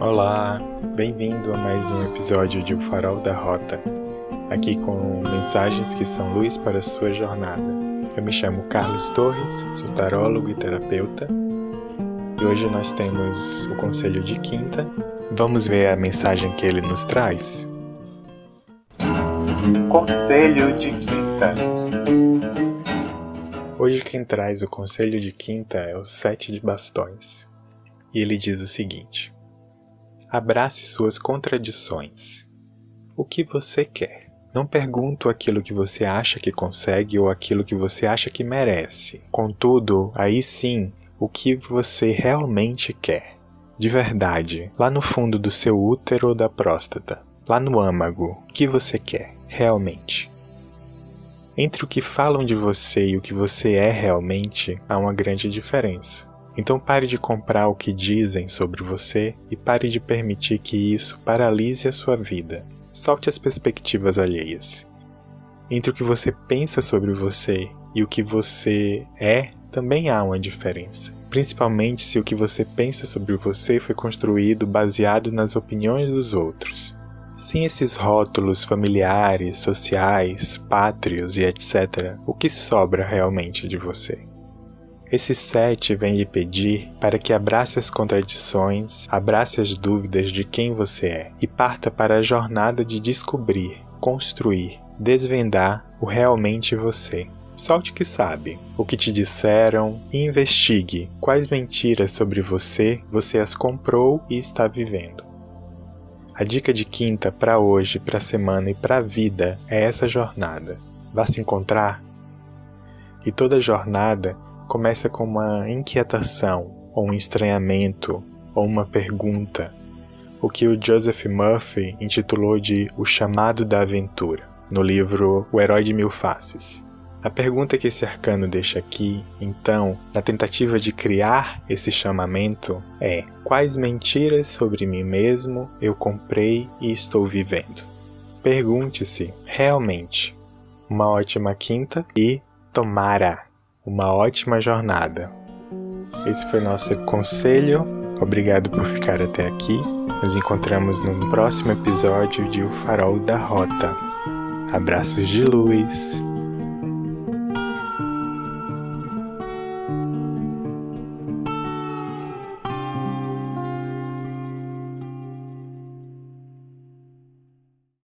Olá, bem-vindo a mais um episódio de O Farol da Rota, aqui com mensagens que são luz para a sua jornada. Eu me chamo Carlos Torres, sou tarólogo e terapeuta, e hoje nós temos o Conselho de Quinta. Vamos ver a mensagem que ele nos traz? Conselho de Quinta. Hoje quem traz o Conselho de Quinta é o Sete de Bastões, e ele diz o seguinte: abrace suas contradições. O que você quer? Não pergunto aquilo que você acha que consegue ou aquilo que você acha que merece. Contudo, aí sim, o que você realmente quer. De verdade, lá no fundo do seu útero ou da próstata, lá no âmago, o que você quer, realmente? Entre o que falam de você e o que você é realmente, há uma grande diferença. Então pare de comprar o que dizem sobre você e pare de permitir que isso paralise a sua vida. Solte as perspectivas alheias. Entre o que você pensa sobre você e o que você é, também há uma diferença. Principalmente se o que você pensa sobre você foi construído baseado nas opiniões dos outros. Sem esses rótulos familiares, sociais, pátrios e etc., o que sobra realmente de você? Esse sete vem lhe pedir para que abrace as contradições, abrace as dúvidas de quem você é e parta para a jornada de descobrir, construir, desvendar o realmente você. Solte o que sabe, o que te disseram e investigue quais mentiras sobre você as comprou e está vivendo. A dica de quinta para hoje, para a semana e para a vida é essa jornada. Vá se encontrar. E toda jornada começa com uma inquietação, ou um estranhamento, ou uma pergunta, o que o Joseph Murphy intitulou de O Chamado da Aventura, no livro O Herói de Mil Faces. A pergunta que esse arcano deixa aqui, então, na tentativa de criar esse chamamento, é: quais mentiras sobre mim mesmo eu comprei e estou vivendo? Pergunte-se, realmente. Uma ótima quinta e tomara! Uma ótima jornada. Esse foi nosso conselho. Obrigado por ficar até aqui. Nos encontramos no próximo episódio de O Farol da Rota. Abraços de luz.